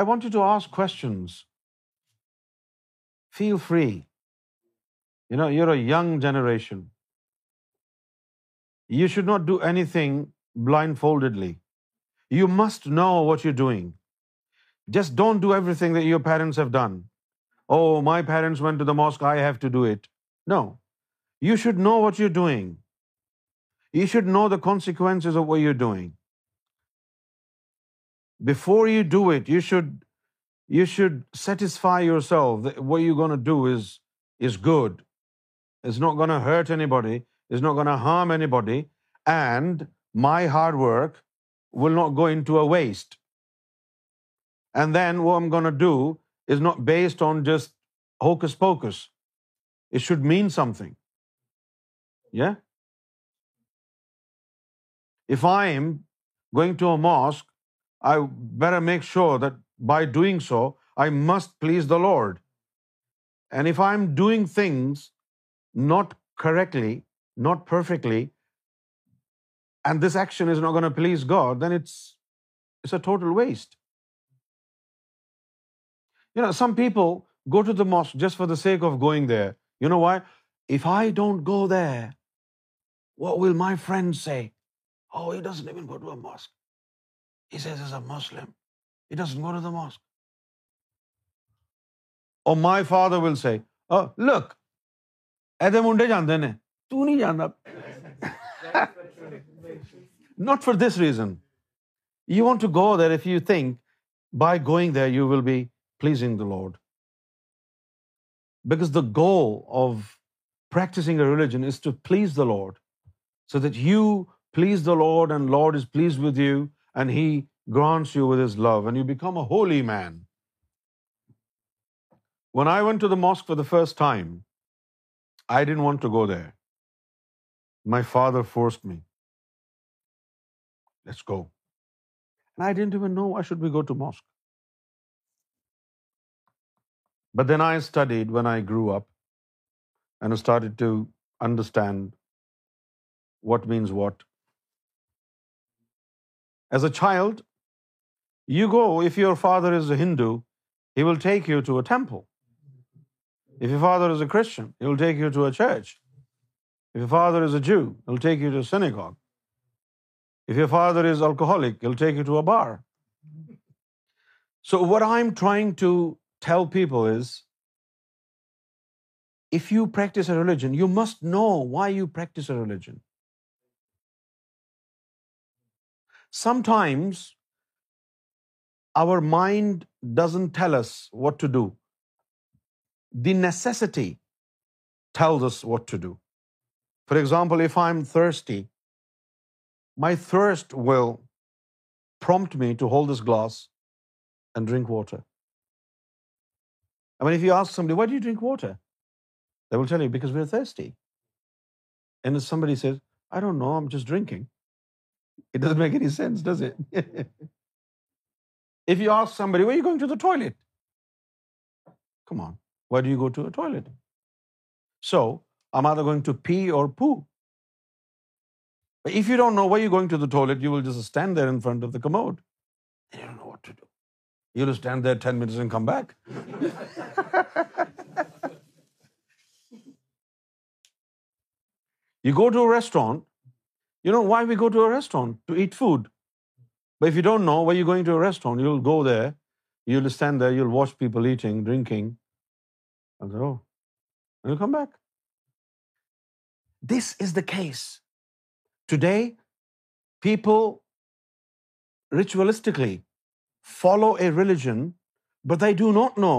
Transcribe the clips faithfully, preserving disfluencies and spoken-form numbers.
I want you to ask questions, feel free, you know you are a young generation, you should not do anything blindfoldly, you must know what you doing, just don't do everything that your parents have done, oh my parents went to the mosque I have to do it, no, you should know what you doing, you should know the consequences of what you doing, before you do it you should you should satisfy yourself what you gonna do is is good, is not gonna hurt anybody, is not gonna harm anybody, and my hard work will not go in to a waste, and then what I am gonna do is not based on just hocus pocus, it should mean something. Yeah? If I'm going to a mosque, I better make sure that by doing so, I must please the Lord. And if I'm doing things not correctly, not perfectly, and this action is not going to please God, then it's it's a total waste. You know, some people go to the mosque just for the sake of going there. You know why? If I don't go there, what will my friends say? Oh, he doesn't even go to a mosque. He says he's a Muslim. He doesn't go to the mosque. Or my father will say, oh, look, ede munde jande ne, tu nahi janda. Not for this reason. You want to go there if you think by going there you will be pleasing the Lord. Because the goal of practicing a religion is to please the Lord, so that you please the Lord and Lord is pleased with you and He grants you with His love and you become a holy man. When I went to the mosque for the first time, I didn't want to go there. My father forced me. Let's go. And I didn't even know why should we go to mosque. But then I studied when I grew up and I started to understand what means what. As a child, you go, if your father is a Hindu, he will take you to a temple. If your father is a Christian, he will take you to a church. If your father is a Jew, he will take you to a synagogue. If your father is alcoholic, he'll take you to a bar. So what I'm trying to tell people is, if you practice a religion, you must know why you practice a religion. Sometimes our mind doesn't tell us what to do. The necessity tells us what to do. For example, if I'm thirsty, my thirst will prompt me to hold this glass and drink water. I mean, if you ask somebody, why do you drink water? They will tell you, because we are thirsty. And if somebody says, I don't know, I'm just drinking, it doesn't make any sense, does it? If you ask somebody, why are you going to the toilet? Come on, why do you go to the toilet? So, I'm either going to pee or poo. But if you don't know why you're going to the toilet, you will just stand there in front of the commode. You don't know what to do. You'll stand there ten minutes and come back. You go to a restaurant. You know why we go to a restaurant? To eat food. But if you don't know why you're going to a restaurant, you'll go there, you'll stand there, you'll watch people eating, drinking, and go, oh, and you'll come back. This is the case. Today, people ritualistically follow a religion, but they do not know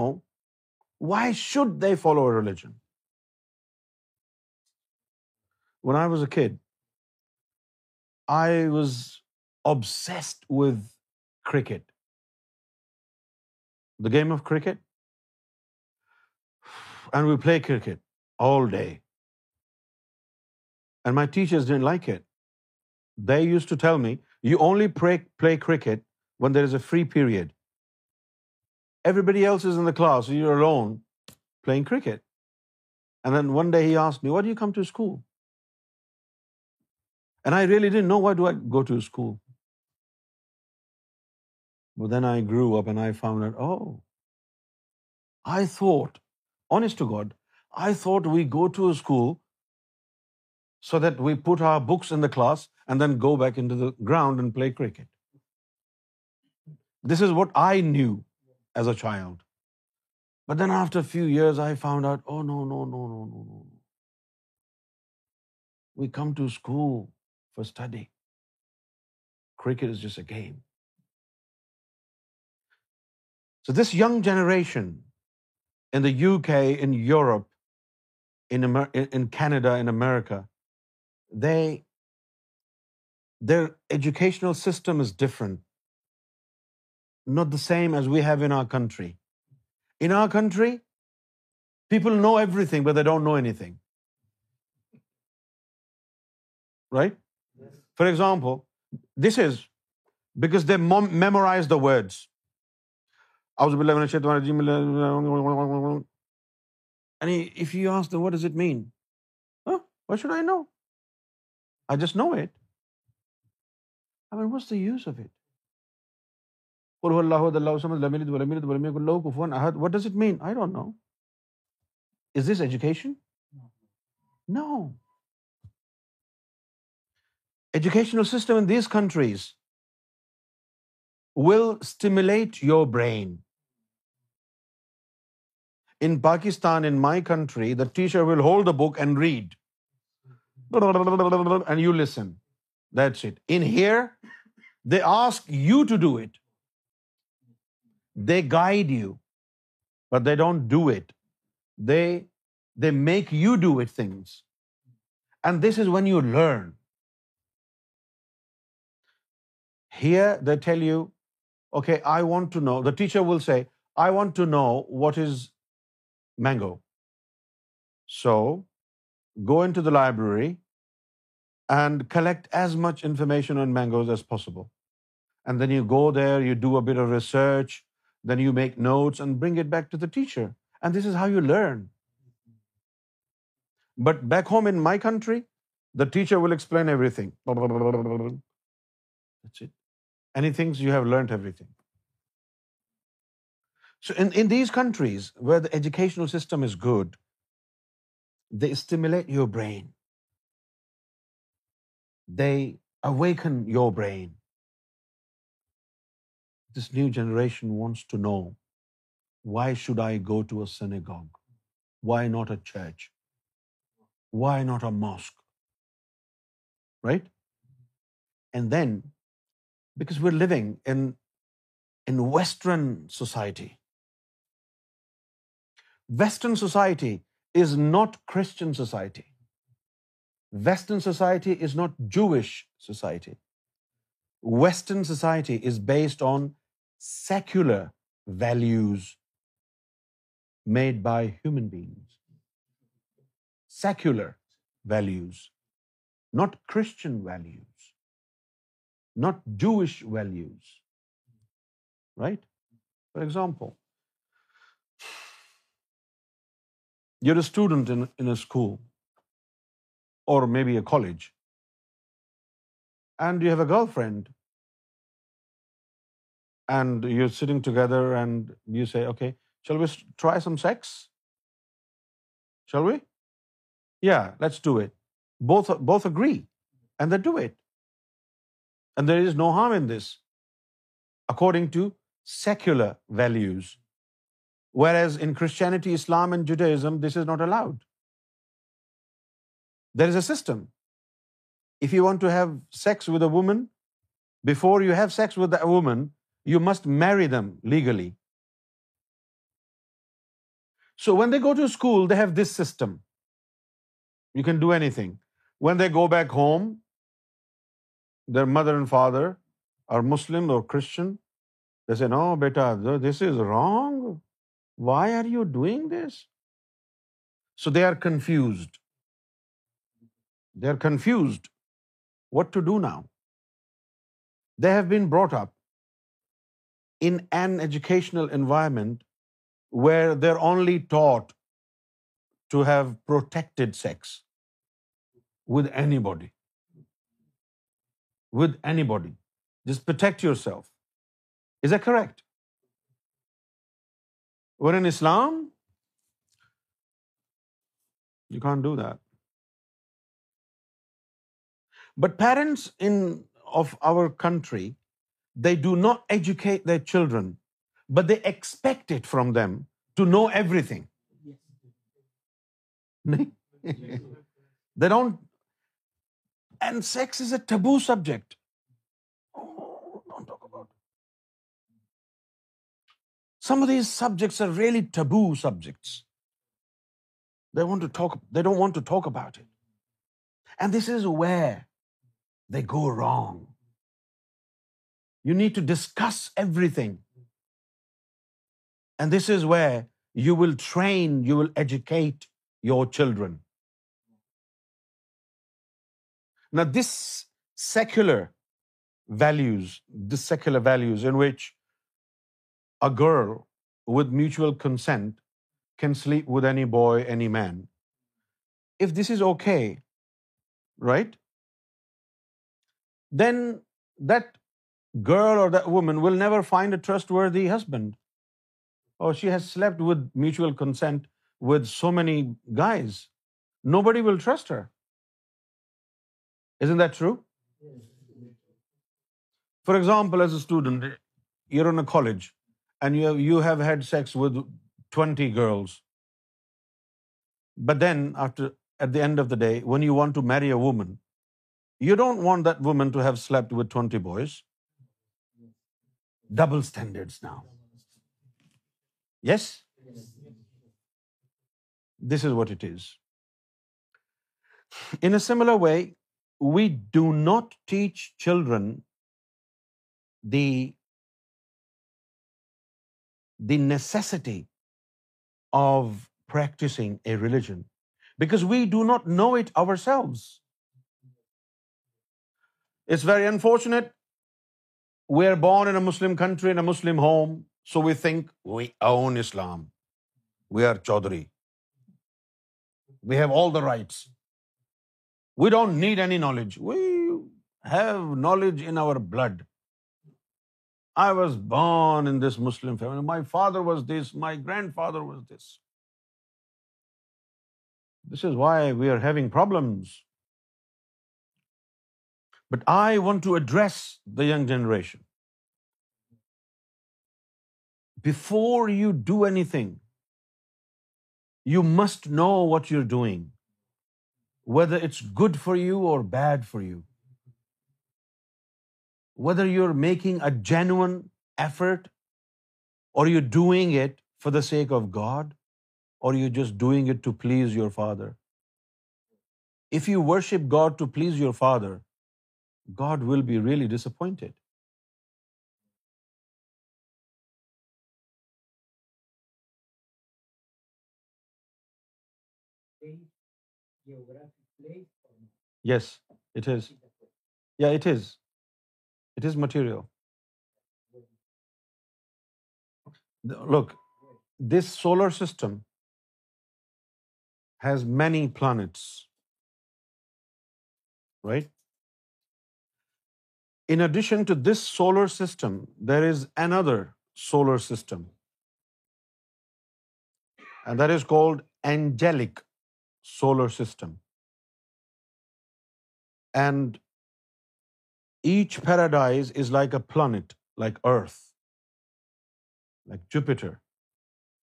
why should they follow a religion. When I was a kid, I was obsessed with cricket. The game of cricket. And we play cricket all day. And my teachers didn't like it. They used to tell me, you only play, play cricket when there is a free period. Everybody else is in the class, so you're alone playing cricket. And then one day he asked me, why do you come to school? And I really didn't know, why do I go to school? But then I grew up and I found out, oh, I thought, honest to God, I thought we go to a school so that we put our books in the class and then go back into the ground and play cricket. This is what I knew as a child. But then after a few years, I found out, oh, no, no, no, no, no, no. We come to school for study. Cricket is just a game. So this young generation in the U K, in Europe, in Amer- in Canada, in America, they, their educational system is different. Not the same as we have in our country. In our country, people know everything, but they don't know anything. Right? Yes. For example, this is because they mem- memorize the words. And if you ask them, what does it mean? Huh? Why should I know? I just know it. I mean, what's the use of it? What does it mean? I don't know. Is this education? No. Educational system in these countries will stimulate your brain. In Pakistan, in my country, the teacher will hold a book and read. And you listen. That's it. In here, they ask you to do it. They guide you, but they don't do it. They, they make you do it things. And this is when you learn. Here, they tell you, okay, I want to know. The teacher will say, I want to know what is mango. So, go into the library and collect as much information on mangoes as possible. And then you go there, you do a bit of research, then you make notes and bring it back to the teacher. And this is how you learn. But back home in my country, the teacher will explain everything. That's it. And he thinks you have learned everything. So in, in these countries where the educational system is good, they stimulate your brain. They awaken your brain. This new generation wants to know, why should I go to a synagogue? Why not a church? Why not a mosque? Right? And then, because we're living in, in Western society. Western society is not Christian society. Western society is not Jewish society. Western society is based on secular values made by human beings. Secular values, not Christian values, not Jewish values, right? For example, you're a student in, in a school or maybe a college, and you have a girlfriend, and you're sitting together and you say, okay, shall we try some sex? Shall we? Yeah, let's do it. Both, both agree, and they do it. And there is no harm in this, according to secular values. Whereas in Christianity, Islam, and Judaism, this is not allowed. There is a system. If you want to have sex with a woman, before you have sex with that woman, you must marry them legally. So when they go to school, they have this system. You can do anything. When they go back home, their mother and father are Muslim or Christian. They say, no, beta, this is wrong. Why are you doing this? So they are confused. They are confused. What to do now? They have been brought up in an educational environment where they're only taught to have protected sex with anybody. With anybody. Just protect yourself. Is that correct? But in Islam, you can't do that. But parents in of our country, they do not educate their children, but they expect it from them to know everything. They don't. And sex is a taboo subject. Oh, don't talk about it. Some of these subjects are really taboo subjects. They want to talk, they don't want to talk about it. And this is where they go wrong. You need to discuss everything. And this is where you will train, you will educate your children. Now, this secular values, this secular values in which a girl with mutual consent can sleep with any boy, any man. If this is okay, right? Then that girl or that woman will never find a trustworthy husband. Or she has slept with mutual consent with so many guys. Nobody will trust her. Isn't that true? For example, as a student, you're in a college and you have, you have had sex with twenty girls. But then after, at the end of the day, when you want to marry a woman, you don't want that woman to have slept with twenty boys. Double standards now. Yes? This is what it is. In a similar way, we do not teach children the, the necessity of practicing a religion because we do not know it ourselves. It's very unfortunate. We are born in a Muslim country, in a Muslim home, so we think we own Islam. We are Chaudhry. We have all the rights. We don't need any knowledge. We have knowledge in our blood. I was born in this Muslim family. My father was this. My grandfather was this. This is why we are having problems. But I want to address the young generation. Before you do anything, you must know what you're doing, whether it's good for you or bad for you, whether you're making a genuine effort or you're doing it for the sake of God or you're just doing it to please your father. If you worship God to please your father, God will be really disappointed. Yes, it is. Yeah, it is. It is material. Look, this solar system has many planets, right? In addition to this solar system, there is another solar system, and that is called angelic solar system. And each paradise is like a planet, like Earth, like Jupiter,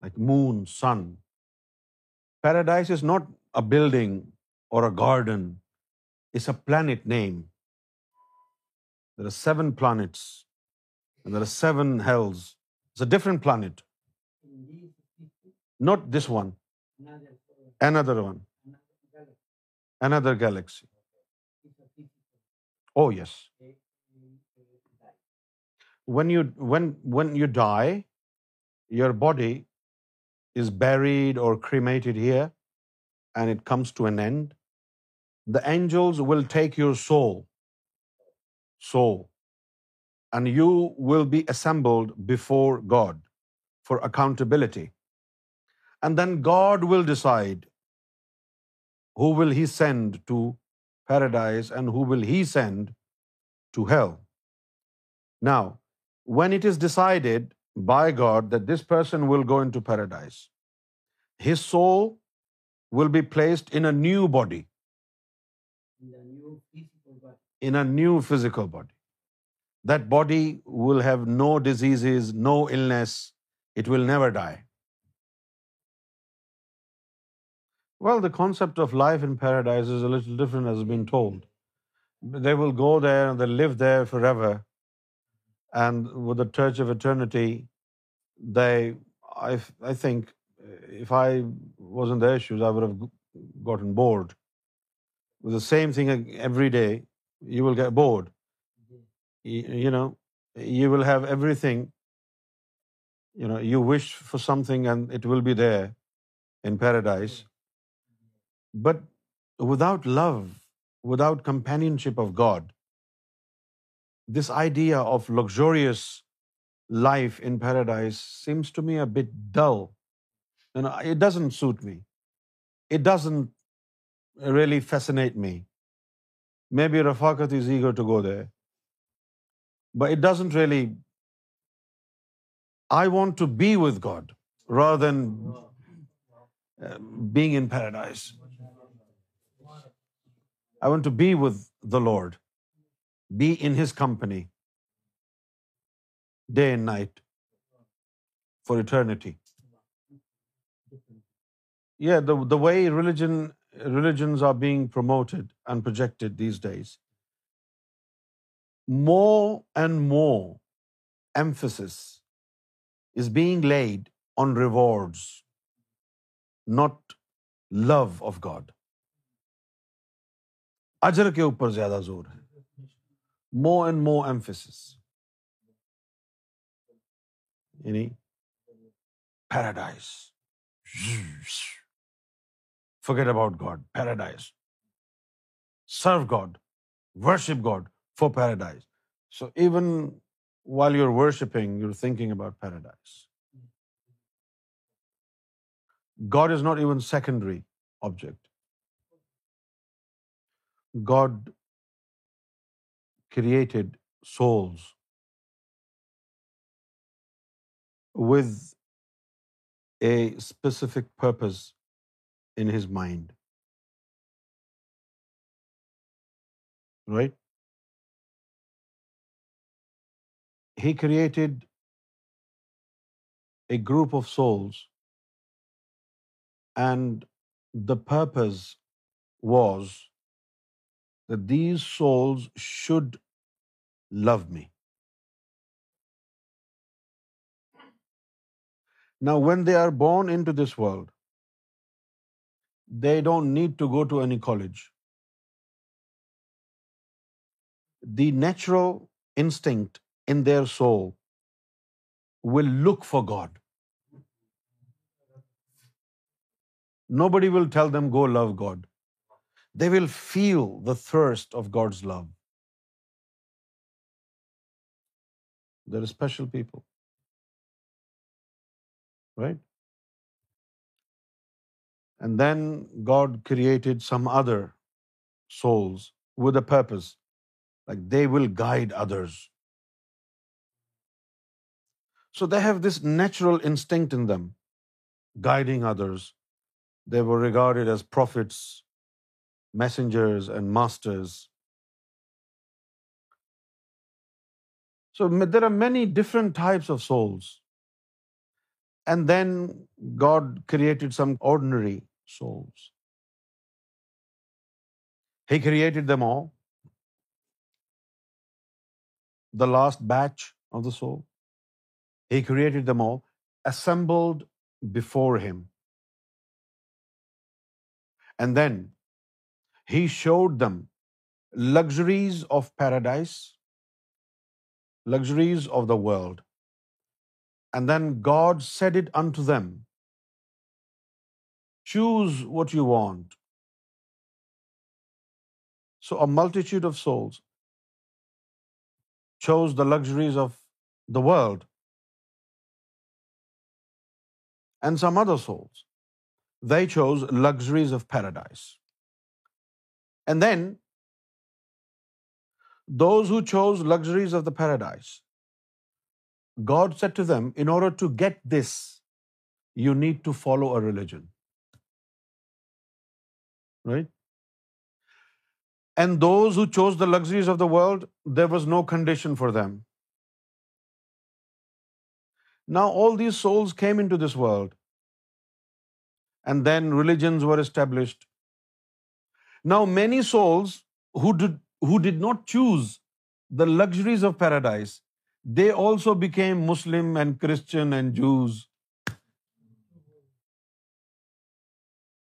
like moon, sun. Paradise is not a building or a garden. It's a planet name. There are seven planets and there are seven hells. It's a different planet. Not this one. Another one. Another galaxy. Oh yes. When you when when you die, your body is buried or cremated here and it comes to an end. The angels will take your soul soul and you will be assembled before God for accountability. And then God will decide who will he send to paradise and who will he send to hell. Now, when it is decided by God that this person will go into paradise, his soul will be placed in a new body, in a new physical body. In a new physical body. That body will have no diseases, no illness. It will never die. Well, the concept of life in paradise is a little different, as has been told. They will go there and they'll live there forever. And with the Church of Eternity, they, I, I think, if I was in their shoes, I would have gotten bored. With the same thing every day, you will get bored. You, you know, you will have everything. You know, you wish for something and it will be there in paradise. But without love, without companionship of God, this idea of luxurious life in paradise seems to me a bit dull. You know, it doesn't suit me. It doesn't really fascinate me. Maybe Rafaqat is eager to go there, but it doesn't really... I want to be with God rather than uh, being in paradise. I want to be with the Lord, be in His company, day and night, for eternity. Yeah, the, the way religion, religions are being promoted and projected these days, more and more emphasis is being laid on rewards, not love of God. اجر کے اوپر زیادہ زور ہے. More and more emphasis. یعنی paradise. Forget about God. Paradise. Serve God. Worship God for paradise. So even while you're worshiping, you're thinking about paradise. God is not even secondary object. God created souls with a specific purpose in His mind. Right? He created a group of souls, and the purpose was that these souls should love me. Now, when they are born into this world, they don't need to go to any college. The natural instinct in their soul will look for God. Nobody will tell them, go love God. They will feel the thirst of God's love. There are special people. Right? And then God created some other souls with a purpose. Like they will guide others. So they have this natural instinct in them, guiding others. They were regarded as prophets, messengers and masters. So there are many different types of souls. And then God created some ordinary souls. He created them all. The last batch of the soul. He created them all, assembled before Him. And then He showed them luxuries of paradise, luxuries of the world. And then God said it unto them, choose what you want. So a multitude of souls chose the luxuries of the world. And some other souls, they chose luxuries of paradise. And then those who chose luxuries of the paradise God said to them, in order to get this, you need to follow a religion. Right? And those who chose the luxuries of the world, there was no condition for them. Now all these souls came into this world, and then religions were established. Now many souls who did, who did not choose the luxuries of paradise, they also became Muslim and Christian and Jews.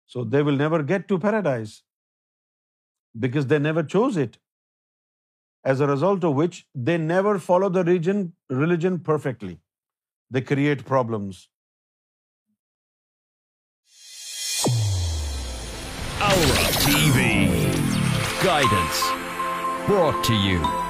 So they will never get to paradise because they never chose it, as a result of which they never follow the religion, religion perfectly. They create problems. ALRA T V. Guidance brought to you